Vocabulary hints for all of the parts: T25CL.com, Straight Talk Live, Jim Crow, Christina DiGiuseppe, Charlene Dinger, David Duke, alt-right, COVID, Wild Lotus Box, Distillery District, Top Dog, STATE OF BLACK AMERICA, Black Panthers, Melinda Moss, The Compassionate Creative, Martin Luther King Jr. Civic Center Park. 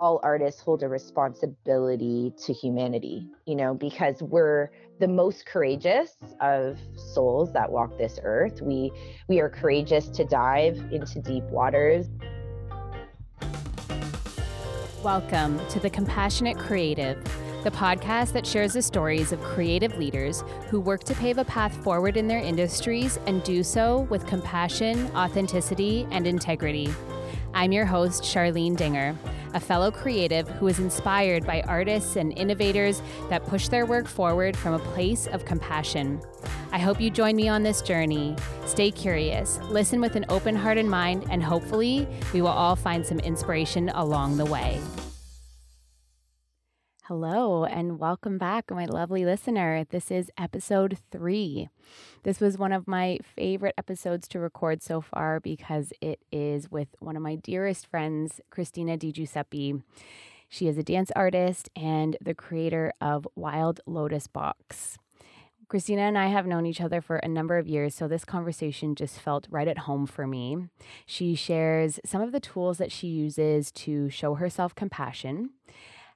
all artists hold a responsibility to humanity, you know, because we're the most courageous of souls that walk this earth. We are courageous to dive into deep waters. Welcome to The Compassionate Creative, the podcast that shares the stories of creative leaders who work to pave a path forward in their industries and do so with compassion, authenticity, and integrity. I'm your host, Charlene Dinger, a fellow creative who is inspired by artists and innovators that push their work forward from a place of compassion. I hope you join me on this journey. Stay curious, listen with an open heart and mind, and hopefully we will all find some inspiration along the way. Hello, and welcome back, my lovely listener. This is episode 3. This was one of my favorite episodes to record so far because it is with one of my dearest friends, Christina DiGiuseppe. She is a dance artist and the creator of Wild Lotus Box. Christina and I have known each other for a number of years, so this conversation just felt right at home for me. She shares some of the tools that she uses to show herself compassion,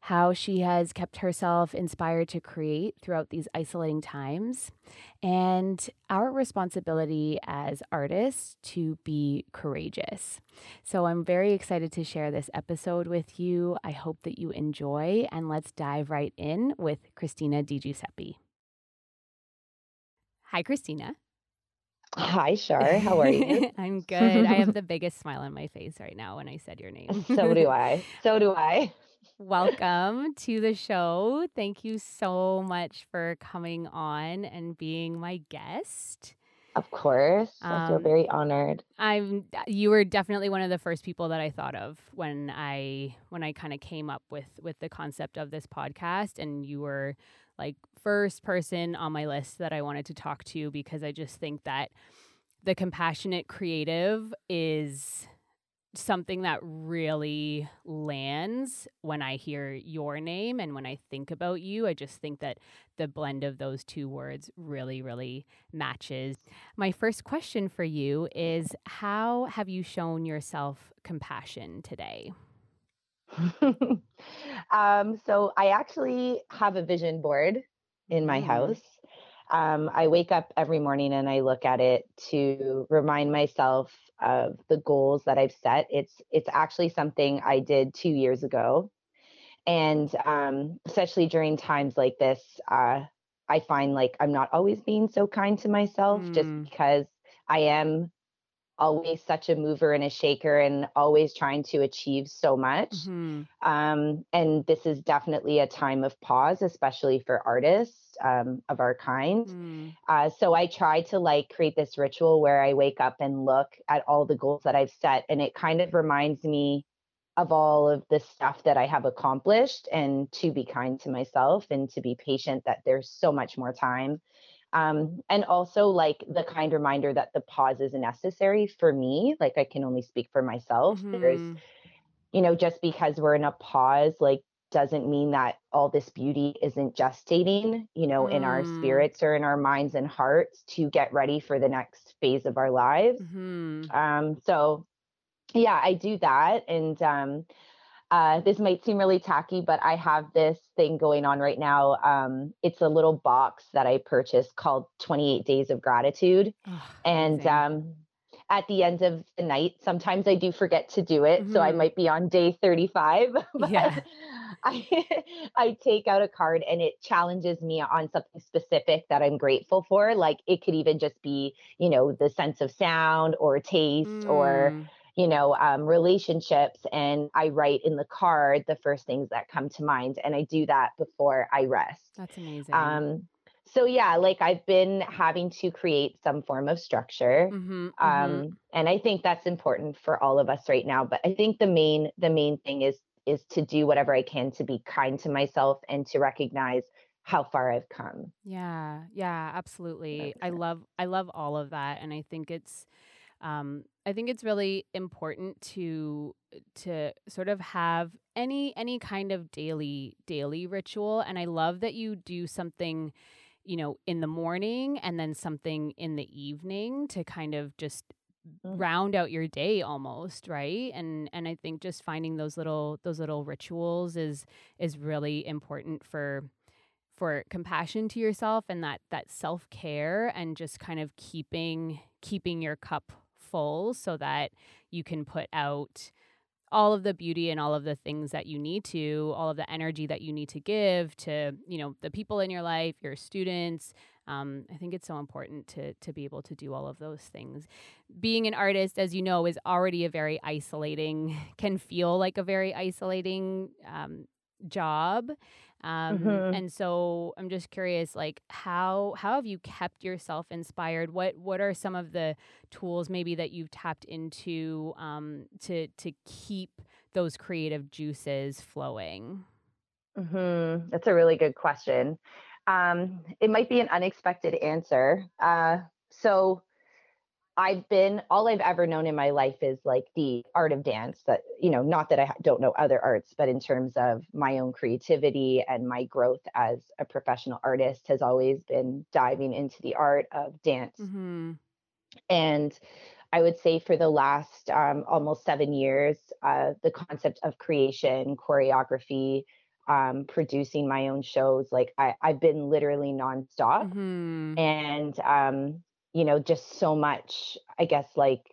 how she has kept herself inspired to create throughout these isolating times, and our responsibility as artists to be courageous. So I'm very excited to share this episode with you. I hope that you enjoy, and let's dive right in with Christina DiGiuseppe. Hi, Christina. Hi, Char. How are you? I'm good. I have the biggest smile on my face right now when I said your name. So do I. Welcome to the show. Thank you so much for coming on and being my guest. Of course. I feel very honored. You were definitely one of the first people that I thought of when I kind of came up with the concept of this podcast, and you were like first person on my list that I wanted to talk to, because I just think that the compassionate creative is something that really lands when I hear your name and when I think about you. I just think that the blend of those two words really, really matches. My first question for you is, how have you shown yourself compassion today? So I actually have a vision board in my house. I wake up every morning and I look at it to remind myself of the goals that I've set. It's actually something I did 2 years ago. And especially during times like this, I find like I'm not always being so kind to myself just because I am always such a mover and a shaker and always trying to achieve so much. And this is definitely a time of pause, especially for artists of our kind. So I try to like create this ritual where I wake up and look at all the goals that I've set. And it kind of reminds me of all of the stuff that I have accomplished, and to be kind to myself and to be patient that there's so much more time. And also like the kind reminder that the pause is necessary for me. Like I can only speak for myself. There's, you know, just because we're in a pause, like doesn't mean that all this beauty isn't gestating, you know, in our spirits or in our minds and hearts to get ready for the next phase of our lives. So yeah, I do that. And this might seem really tacky, but I have this thing going on right now. It's a little box that I purchased called 28 Days of Gratitude. At the end of the night, sometimes I do forget to do it. So I might be on day 35, but I take out a card and it challenges me on something specific that I'm grateful for. Like it could even just be, you know, the sense of sound or taste or, you know, relationships. And I write in the card the first things that come to mind. And I do that before I rest. That's amazing. So yeah, like I've been having to create some form of structure. And I think that's important for all of us right now. But I think the main thing is to do whatever I can to be kind to myself and to recognize how far I've come. Yeah, absolutely. I love all of that. And I think it's really important to sort of have any kind of daily ritual. And I love that you do something, you know, in the morning and then something in the evening to kind of just round out your day almost, right? And I think just finding those little rituals is really important for compassion to yourself and that self-care, and just kind of keeping your cup full so that you can put out all of the beauty and all of the things that you need to, all of the energy that you need to give to, the people in your life, your students. I think it's so important to be able to do all of those things. Being an artist, as you know, is already can feel like a very isolating job. And so I'm just curious, like, how have you kept yourself inspired? What are some of the tools maybe that you've tapped into to keep those creative juices flowing? That's a really good question. It might be an unexpected answer. So all I've ever known in my life is like the art of dance, that, not that I don't know other arts, but in terms of my own creativity and my growth as a professional artist has always been diving into the art of dance. And I would say for the last almost 7 years, the concept of creation, choreography, producing my own shows, like I've been literally nonstop. And just so much, I guess, like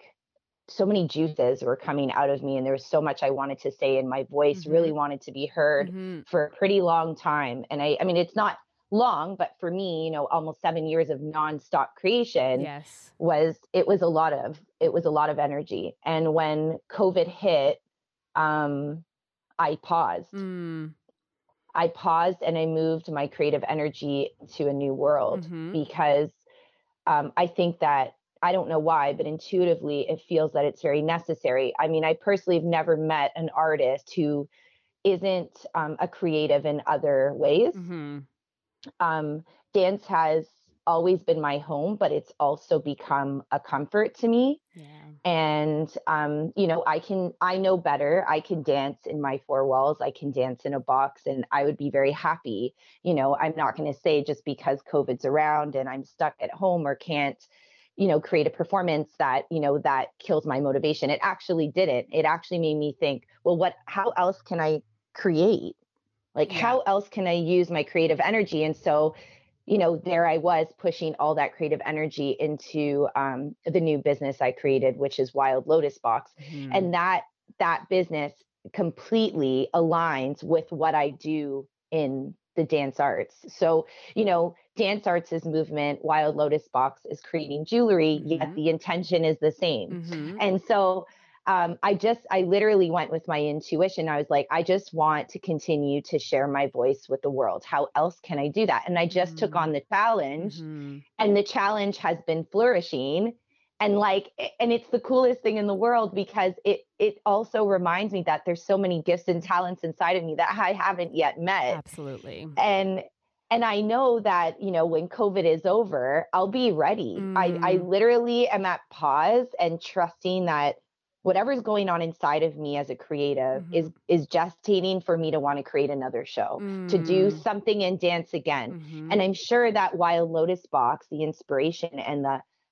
so many juices were coming out of me, and there was so much I wanted to say, and my voice really wanted to be heard for a pretty long time. And I mean, it's not long, but for me, almost 7 years of nonstop creation was a lot of energy. And when COVID hit, I paused. I paused and I moved my creative energy to a new world because I think that, I don't know why, but intuitively it feels that it's very necessary. I mean, I personally have never met an artist who isn't a creative in other ways. Dance has always been my home, but it's also become a comfort to me. And, I know better. I can dance in my four walls. I can dance in a box, and I would be very happy. I'm not going to say just because COVID's around and I'm stuck at home or can't, create a performance that, that kills my motivation. It actually didn't. It actually made me think, well, how else can I create? Like, how else can I use my creative energy? And so, there I was pushing all that creative energy into the new business I created, which is Wild Lotus Box. And that business completely aligns with what I do in the dance arts. So, dance arts is movement, Wild Lotus Box is creating jewelry, yet the intention is the same. And so I literally went with my intuition. I was like, I just want to continue to share my voice with the world. How else can I do that? And I just took on the challenge, and the challenge has been flourishing, and it's the coolest thing in the world, because it also reminds me that there's so many gifts and talents inside of me that I haven't yet met. Absolutely. And I know that, when COVID is over, I'll be ready. I literally am at pause and trusting that whatever's going on inside of me as a creative is gestating for me to want to create another show, to do something and dance again. And I'm sure that Wild Lotus Box, the inspiration and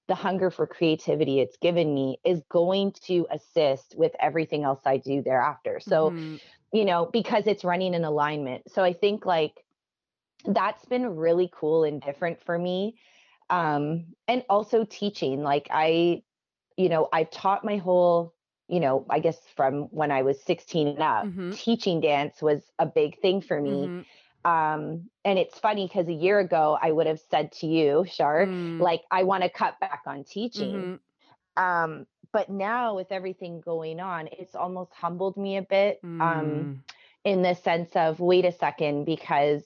the hunger for creativity it's given me, is going to assist with everything else I do thereafter. So, because it's running in alignment. So I think that's been really cool and different for me. And also teaching, I've taught my whole, I guess from when I was 16 and up, teaching dance was a big thing for me. And it's funny because a year ago, I would have said to you, Char, I want to cut back on teaching. But now with everything going on, it's almost humbled me a bit, in the sense of, wait a second, because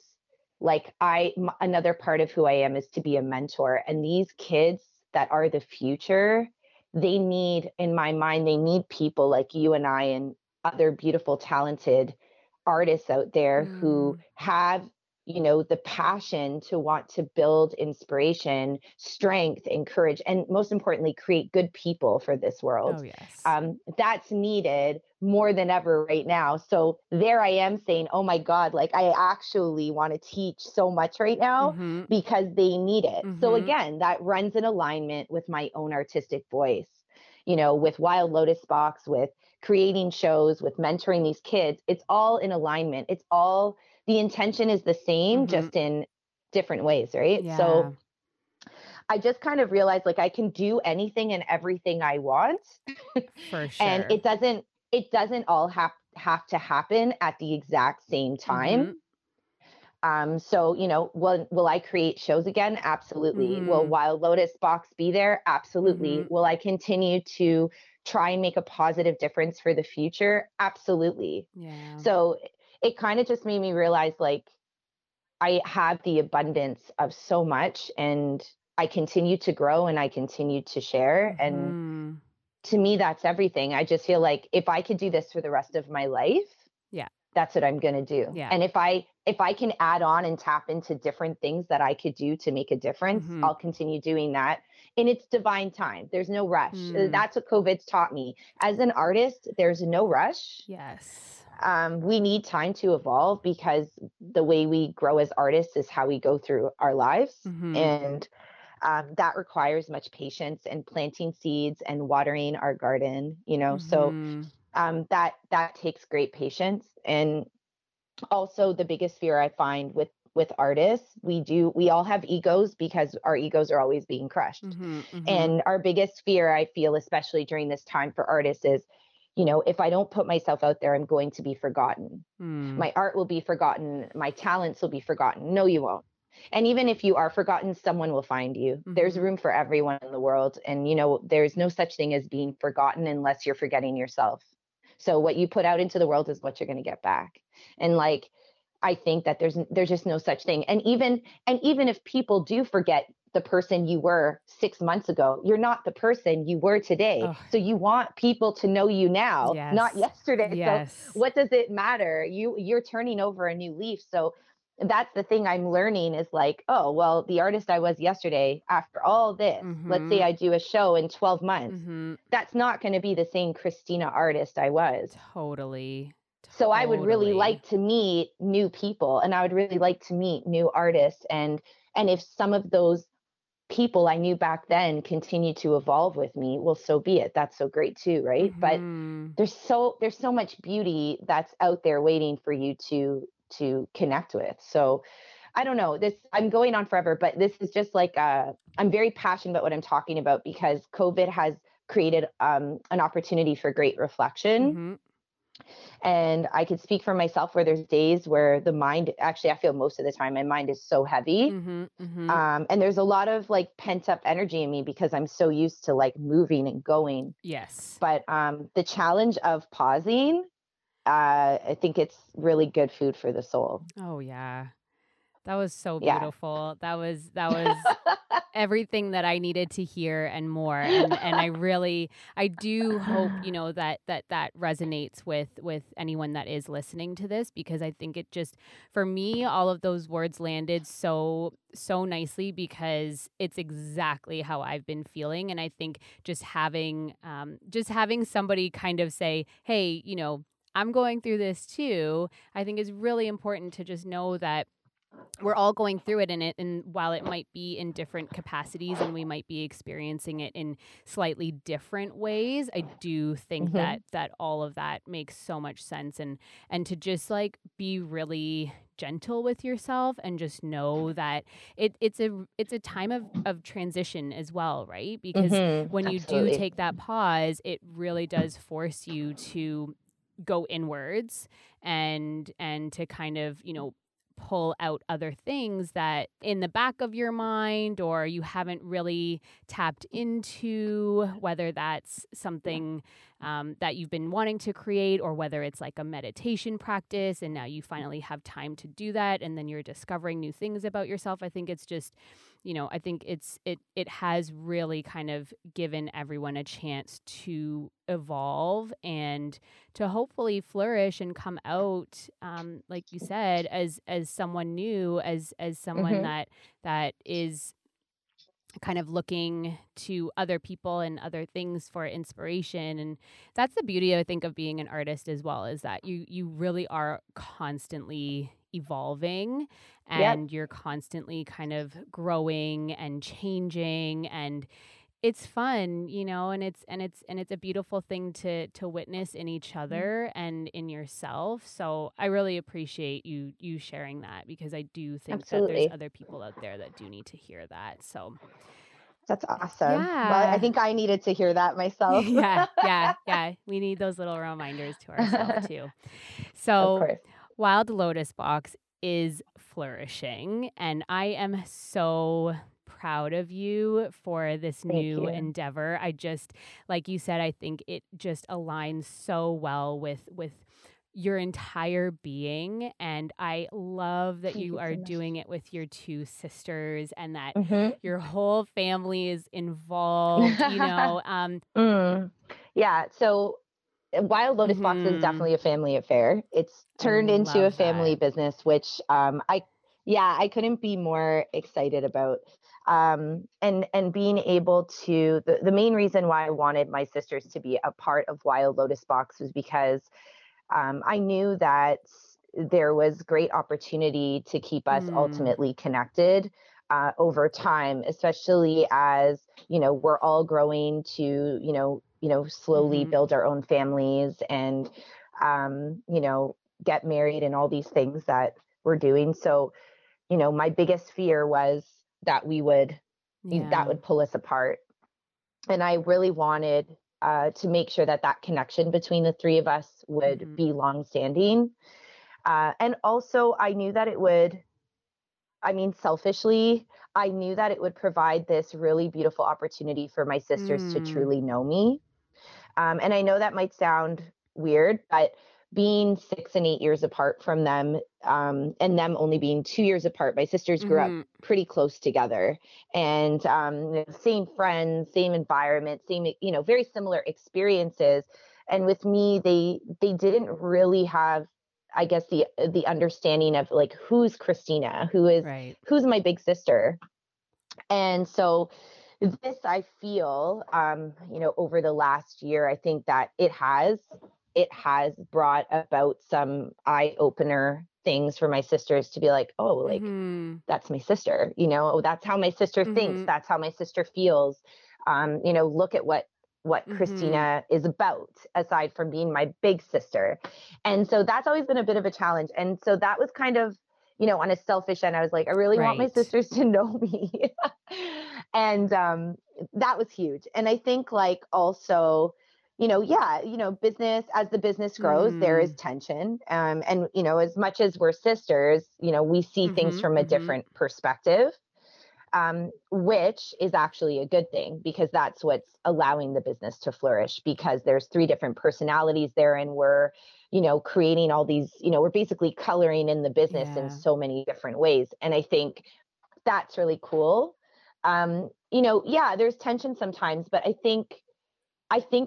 another part of who I am is to be a mentor. And these kids that are the future, they need people like you and I and other beautiful, talented artists out there who have, the passion to want to build inspiration, strength, and courage, and most importantly, create good people for this world. Oh, yes. That's needed more than ever right now. So there I am saying, oh my God, I actually want to teach so much right now because they need it. So again, that runs in alignment with my own artistic voice. you know, with Wild Lotus Box, with creating shows, with mentoring these kids, it's all in alignment. It's all, the intention is the same, mm-hmm. just in different ways, right? Yeah. So I just kind of realized, like, I can do anything and everything I want. For sure. And it doesn't all have to happen at the exact same time. Mm-hmm. So, you know, will I create shows again? Absolutely. Mm-hmm. Will Wild Lotus Box be there? Absolutely. Mm-hmm. Will I continue to try and make a positive difference for the future? Absolutely. Yeah. So it kind of just made me realize, like, I have the abundance of so much, and I continue to grow and I continue to share. Mm-hmm. And to me, that's everything. I just feel like if I could do this for the rest of my life, yeah, that's what I'm going to do. Yeah. And if I can add on and tap into different things that I could do to make a difference, mm-hmm. I'll continue doing that in its divine time. There's no rush. Mm. That's what COVID's taught me. As an artist, there's no rush. Yes. We need time to evolve, because the way we grow as artists is how we go through our lives. Mm-hmm. And that requires much patience and planting seeds and watering our garden, you know, mm-hmm. so that takes great patience. And also, the biggest fear I find with artists, we all have egos, because our egos are always being crushed. Mm-hmm, mm-hmm. And our biggest fear, I feel, especially during this time for artists, is, you know, if I don't put myself out there, I'm going to be forgotten. Mm. My art will be forgotten. My talents will be forgotten. No, you won't. And even if you are forgotten, someone will find you. Mm-hmm. There's room for everyone in the world. And, you know, there's no such thing as being forgotten unless you're forgetting yourself. So what you put out into the world is what you're going to get back. And, like, I think that there's just no such thing. And even if people do forget the person you were 6 months ago, you're not the person you were today. Oh. So you want people to know you now, yes. not yesterday. Yes. So what does it matter? You're turning over a new leaf. So that's the thing I'm learning is, like, oh, well, the artist I was yesterday, after all this, mm-hmm. let's say I do a show in 12 months. Mm-hmm. That's not going to be the same Christina artist I was. Totally. So I would really like to meet new people, and I would really like to meet new artists. And if some of those people I knew back then continue to evolve with me, well, so be it. That's so great too, right? Mm-hmm. But there's so much beauty that's out there waiting for you to connect with. So I don't know, I'm going on forever, but this is just like, I'm very passionate about what I'm talking about, because COVID has created an opportunity for great reflection. Mm-hmm. And I could speak for myself, where there's days where the mind, actually, I feel most of the time my mind is so heavy. Mm-hmm, mm-hmm. And there's a lot of, like, pent up energy in me, because I'm so used to, like, moving and going. Yes. But the challenge of pausing, I think it's really good food for the soul. Oh, yeah. That was so beautiful. Yeah. That was everything that I needed to hear and more. And I do hope, you know, that resonates with anyone that is listening to this, because I think it just, for me, all of those words landed so nicely, because it's exactly how I've been feeling. And I think just having somebody kind of say, hey, you know, I'm going through this too, I think is really important to just know that we're all going through it. And while it might be in different capacities and we might be experiencing it in slightly different ways, I do think mm-hmm. that all of that makes so much sense. And to just, like, be really gentle with yourself and just know that it's a time of transition as well, right? Because mm-hmm. when Absolutely. You do take that pause, it really does force you to go inwards and to kind of, you know, pull out other things that in the back of your mind or you haven't really tapped into, whether that's something that you've been wanting to create, or whether it's like a meditation practice and now you finally have time to do that and then you're discovering new things about yourself. I think it's just, you know, I think it has really kind of given everyone a chance to evolve and to hopefully flourish and come out, like you said, as someone new, as someone mm-hmm. that is kind of looking to other people and other things for inspiration. And that's the beauty, I think, of being an artist as well, is that you really are constantly evolving and yep. you're constantly kind of growing and changing. And it's fun, you know, and it's a beautiful thing to witness in each other mm-hmm. and in yourself. So I really appreciate you sharing that, because I do think Absolutely. That there's other people out there that do need to hear that. So that's awesome. Yeah. Well, I think I needed to hear that myself. Yeah. We need those little reminders to ourselves too. So Wild Lotus Box is flourishing, and I am so proud of you for this new endeavor. I just, like you said, I think it just aligns so well with your entire being. And I love that you are doing it with your two sisters, and that mm-hmm. your whole family is involved, you know? Yeah. So Wild Lotus mm-hmm. Box is definitely a family affair. It's turned into a family business, which I couldn't be more excited about. And being able to, the main reason why I wanted my sisters to be a part of Wild Lotus Box was because I knew that there was great opportunity to keep us ultimately connected over time, especially as, you know, we're all growing to, you know, slowly mm-hmm. build our own families and, you know, get married and all these things that we're doing. So, you know, my biggest fear was that we would, that would pull us apart. And I really wanted to make sure that connection between the three of us would mm-hmm. be longstanding. And also I knew that it would, selfishly, I knew that it would provide this really beautiful opportunity for my sisters to truly know me. And I know that might sound weird, but being 6 and 8 years apart from them, and them only being 2 years apart, my sisters grew up pretty close together, and same friends, same environment, same, you know, very similar experiences. And with me, they didn't really have, I guess, the understanding of like, who's Christina, who's my big sister. And so this, I feel, you know, over the last year, I think that it has brought about some eye opener things for my sisters to be like, oh, like mm-hmm. that's my sister, you know, oh, that's how my sister mm-hmm. thinks. That's how my sister feels. You know, look at what mm-hmm. Christina is about, aside from being my big sister. And so that's always been a bit of a challenge. And so that was kind of, you know, on a selfish end, I was like, I really want my sisters to know me. And that was huge. And I think like also, you know, business, as the business grows, there is tension. And, you know, as much as we're sisters, you know, we see mm-hmm, things from a different perspective, which is actually a good thing, because that's what's allowing the business to flourish, because there's three different personalities there, and we're, you know, creating all these, you know, we're basically coloring in the business in so many different ways. And I think that's really cool. You know, there's tension sometimes, but I think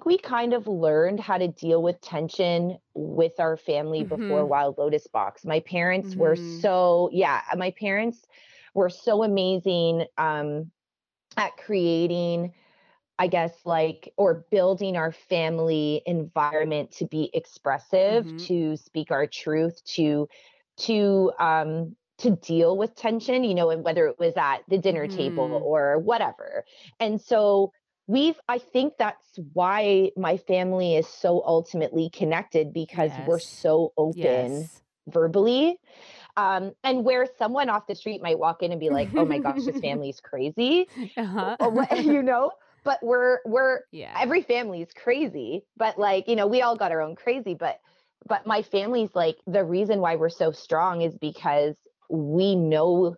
we kind of learned how to deal with tension with our family mm-hmm. before Wild Lotus Box. My parents mm-hmm. were so, my parents were so amazing at creating, I guess, like, or building our family environment to be expressive, mm-hmm. to speak our truth, to deal with tension, you know, and whether it was at the dinner mm-hmm. table or whatever. And so I think that's why my family is so ultimately connected, because we're so open verbally. And where someone off the street might walk in and be like, oh my gosh, this family's crazy, you know, but every family's crazy, but like, you know, we all got our own crazy, but my family's like, the reason why we're so strong is because we know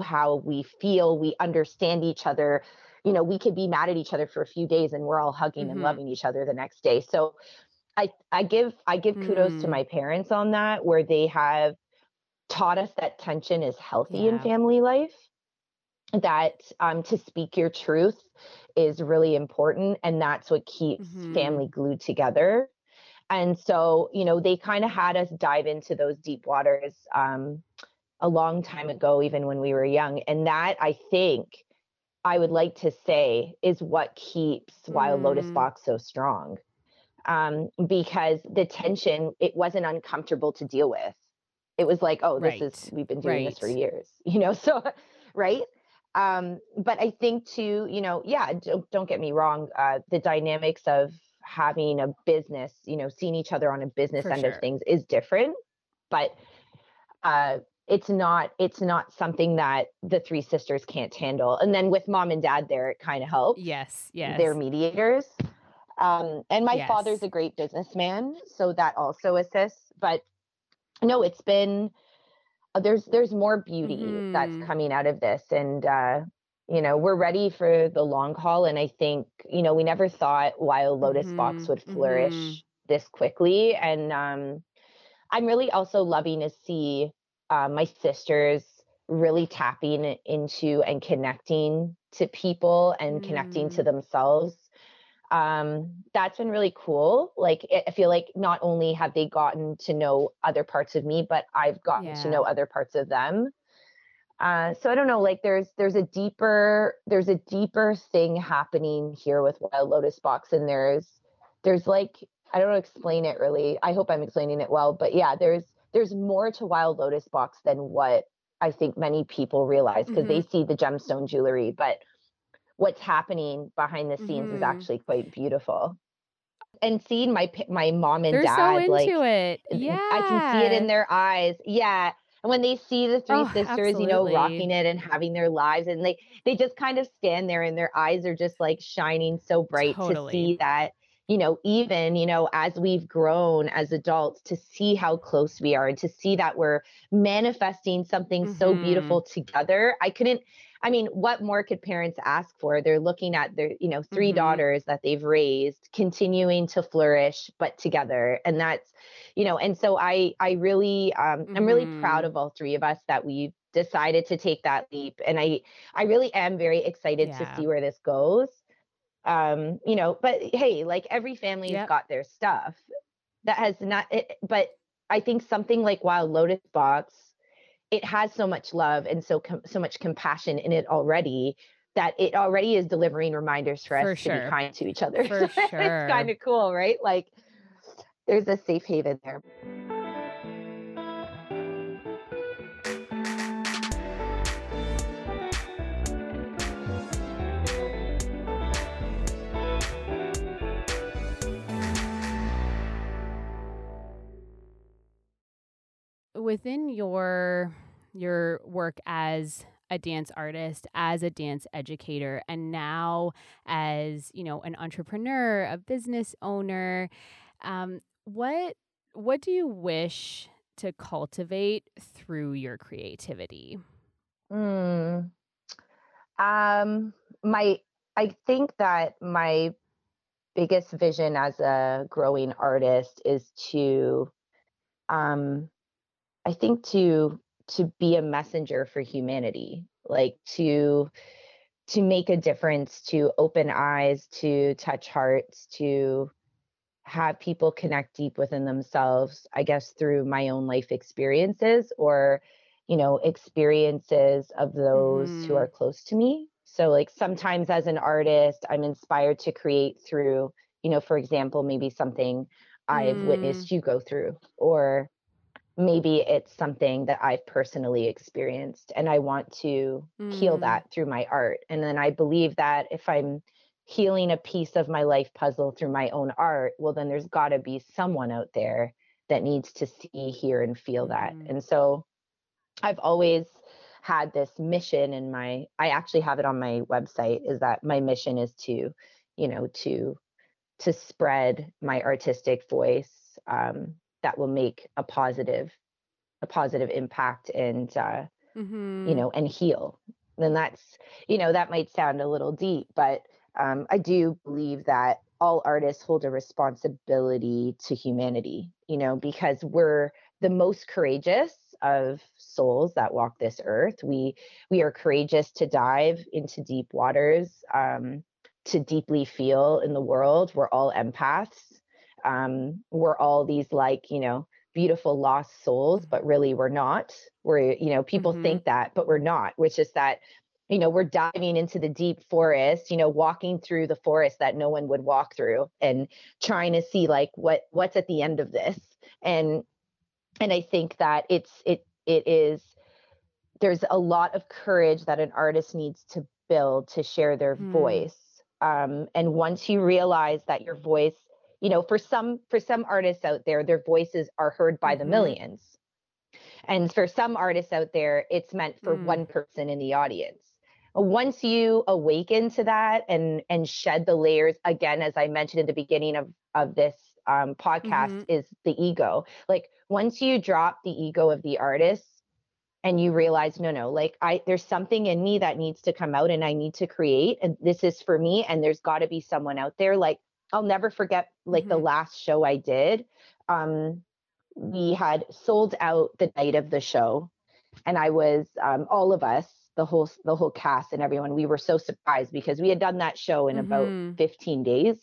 how we feel. We understand each other. You know, we could be mad at each other for a few days and we're all hugging mm-hmm. and loving each other the next day. So I give kudos to my parents on that, where they have taught us that tension is healthy in family life, that to speak your truth is really important. And that's what keeps mm-hmm. family glued together. And so, you know, they kind of had us dive into those deep waters a long time ago, even when we were young. And that, I think, I would like to say, is what keeps Wild Lotus Box so strong, because the tension, it wasn't uncomfortable to deal with. It was like, oh, this is, we've been doing this for years, you know, so, right. But I think too, you know, yeah, don't get me wrong. The dynamics of having a business, you know, seeing each other on a business end of things is different, but, it's not something that the three sisters can't handle. And then with mom and dad there, it kind of helped. Yes. They're mediators. And my father's a great businessman, so that also assists, but no, it's been, there's more beauty that's coming out of this. And, you know, we're ready for the long haul. And I think, you know, we never thought Wild Lotus Box would flourish this quickly. And, I'm really also loving to see, my sisters really tapping into and connecting to people and connecting to themselves. That's been really cool. Like, I feel like not only have they gotten to know other parts of me, but I've gotten to know other parts of them. So I don't know, like there's a deeper thing happening here with Wild Lotus Box. And there's like, I don't know, explain it really. I hope I'm explaining it well, but yeah, there's more to Wild Lotus Box than what I think many people realize, because they see the gemstone jewelry, but what's happening behind the scenes is actually quite beautiful. And seeing my mom and dad, so like, it. Yeah. I can see it in their eyes. Yeah. And when they see the three sisters, absolutely. You know, rocking it and having their lives, and they just kind of stand there and their eyes are just like shining so bright to see that, you know, even, you know, as we've grown as adults, to see how close we are and to see that we're manifesting something so beautiful together. I mean, what more could parents ask for? They're looking at their, you know, three daughters that they've raised, continuing to flourish, but together. And that's, you know, and so I really, I'm really proud of all three of us that we've decided to take that leap. And I really am very excited to see where this goes. You know, but hey, like every family's got their stuff that has not, but I think something like Wild Lotus Box, it has so much love and so much compassion in it already, that it already is delivering reminders for us to be kind to each other. For It's kind of cool, right? Like there's a safe haven there. Within your work as a dance artist, as a dance educator, and now as, you know, an entrepreneur, a business owner, what do you wish to cultivate through your creativity? I think that my biggest vision as a growing artist is to, I think to be a messenger for humanity, like to make a difference, to open eyes, to touch hearts, to have people connect deep within themselves, I guess, through my own life experiences or, you know, experiences of those who are close to me. So like sometimes as an artist, I'm inspired to create through, you know, for example, maybe something I've witnessed you go through, or maybe it's something that I've personally experienced and I want to heal that through my art. And then I believe that if I'm healing a piece of my life puzzle through my own art, well, then there's got to be someone out there that needs to see, hear, and feel that. And so I've always had this mission in my, I actually have it on my website, is that my mission is to, you know, to spread my artistic voice, that will make a positive impact and, you know, and heal. Then that's, you know, that might sound a little deep, but I do believe that all artists hold a responsibility to humanity, you know, because we're the most courageous of souls that walk this earth. We are courageous to dive into deep waters, to deeply feel in the world. We're all empaths. We're all these, like, you know, beautiful lost souls, but really we're not. We're, you know, people think that, but we're not, which is that, you know, we're diving into the deep forest, you know, walking through the forest that no one would walk through and trying to see like what's at the end of this. And I think that it is there's a lot of courage that an artist needs to build to share their voice. And once you realize that your voice, you know, for some artists out there, their voices are heard by the millions. And for some artists out there, it's meant for one person in the audience. Once you awaken to that and shed the layers, again, as I mentioned at the beginning of this podcast, is the ego. Like, once you drop the ego of the artist and you realize, no, like, there's something in me that needs to come out and I need to create, and this is for me, and there's got to be someone out there. Like, I'll never forget, like, the last show I did, we had sold out the night of the show, and I was, all of us, the whole cast and everyone, we were so surprised because we had done that show in about 15 days.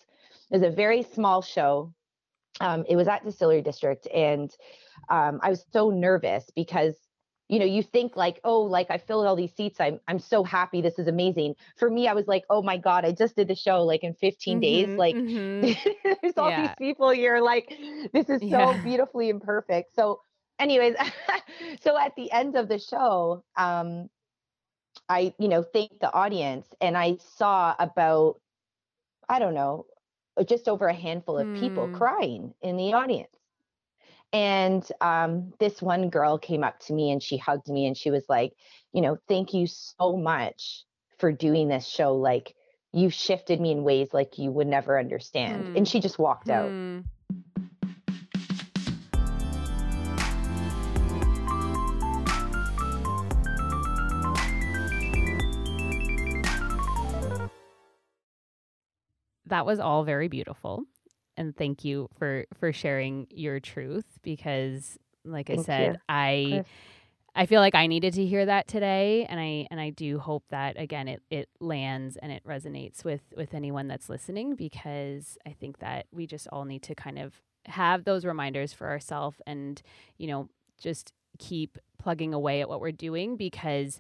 It was a very small show. It was at Distillery District, and I was so nervous because, you know, you think like, oh, like, I filled all these seats. I'm so happy. This is amazing. For me, I was like, oh my God, I just did the show like in 15 days. Like, there's all these people. You're like, this is so beautifully imperfect. So anyways, so at the end of the show, I, you know, thanked the audience, and I saw about, I don't know, just over a handful of people crying in the audience. And this one girl came up to me and she hugged me and she was like, you know, thank you so much for doing this show. Like, you shifted me in ways like you would never understand. And she just walked out. That was all very beautiful. And thank you for sharing your truth, because like I said, I feel like I needed to hear that today. And I do hope that, again, it lands and it resonates with anyone that's listening, because I think that we just all need to kind of have those reminders for ourselves and, you know, just keep plugging away at what we're doing, because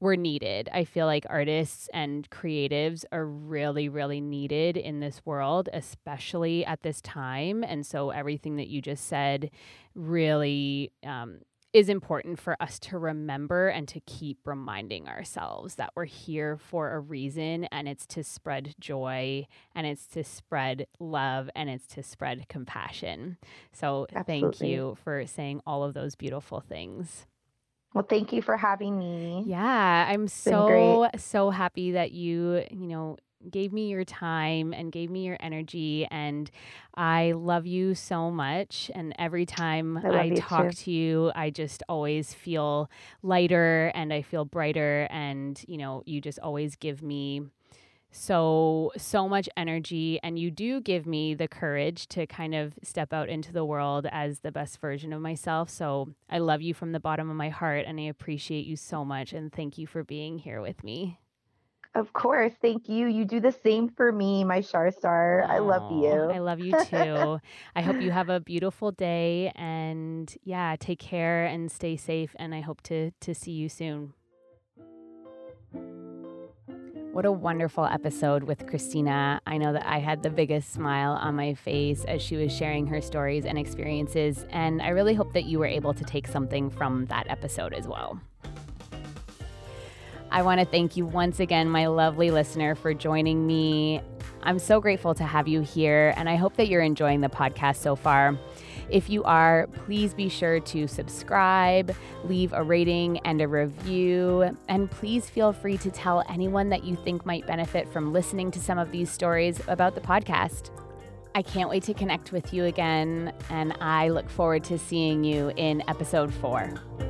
we're needed. I feel like artists and creatives are really, really needed in this world, especially at this time. And so everything that you just said really is important for us to remember and to keep reminding ourselves that we're here for a reason, and it's to spread joy, and it's to spread love, and it's to spread compassion. So Absolutely. Thank you for saying all of those beautiful things. Well, thank you for having me. Yeah, I'm so happy that you gave me your time and gave me your energy, and I love you so much. And every time I talk to you, I just always feel lighter and I feel brighter, and, you know, you just always give me so much energy, and you do give me the courage to kind of step out into the world as the best version of myself. So I love you from the bottom of my heart, and I appreciate you so much, and thank you for being here with me. Of course. Thank you. You do the same for me, my Char Star. Oh, I love you. I love you too. I hope you have a beautiful day, and yeah, take care and stay safe, and I hope to see you soon. What a wonderful episode with Christina. I know that I had the biggest smile on my face as she was sharing her stories and experiences, and I really hope that you were able to take something from that episode as well. I want to thank you once again, my lovely listener, for joining me. I'm so grateful to have you here, and I hope that you're enjoying the podcast so far. If you are, please be sure to subscribe, leave a rating and a review, and please feel free to tell anyone that you think might benefit from listening to some of these stories about the podcast. I can't wait to connect with you again, and I look forward to seeing you in episode 4.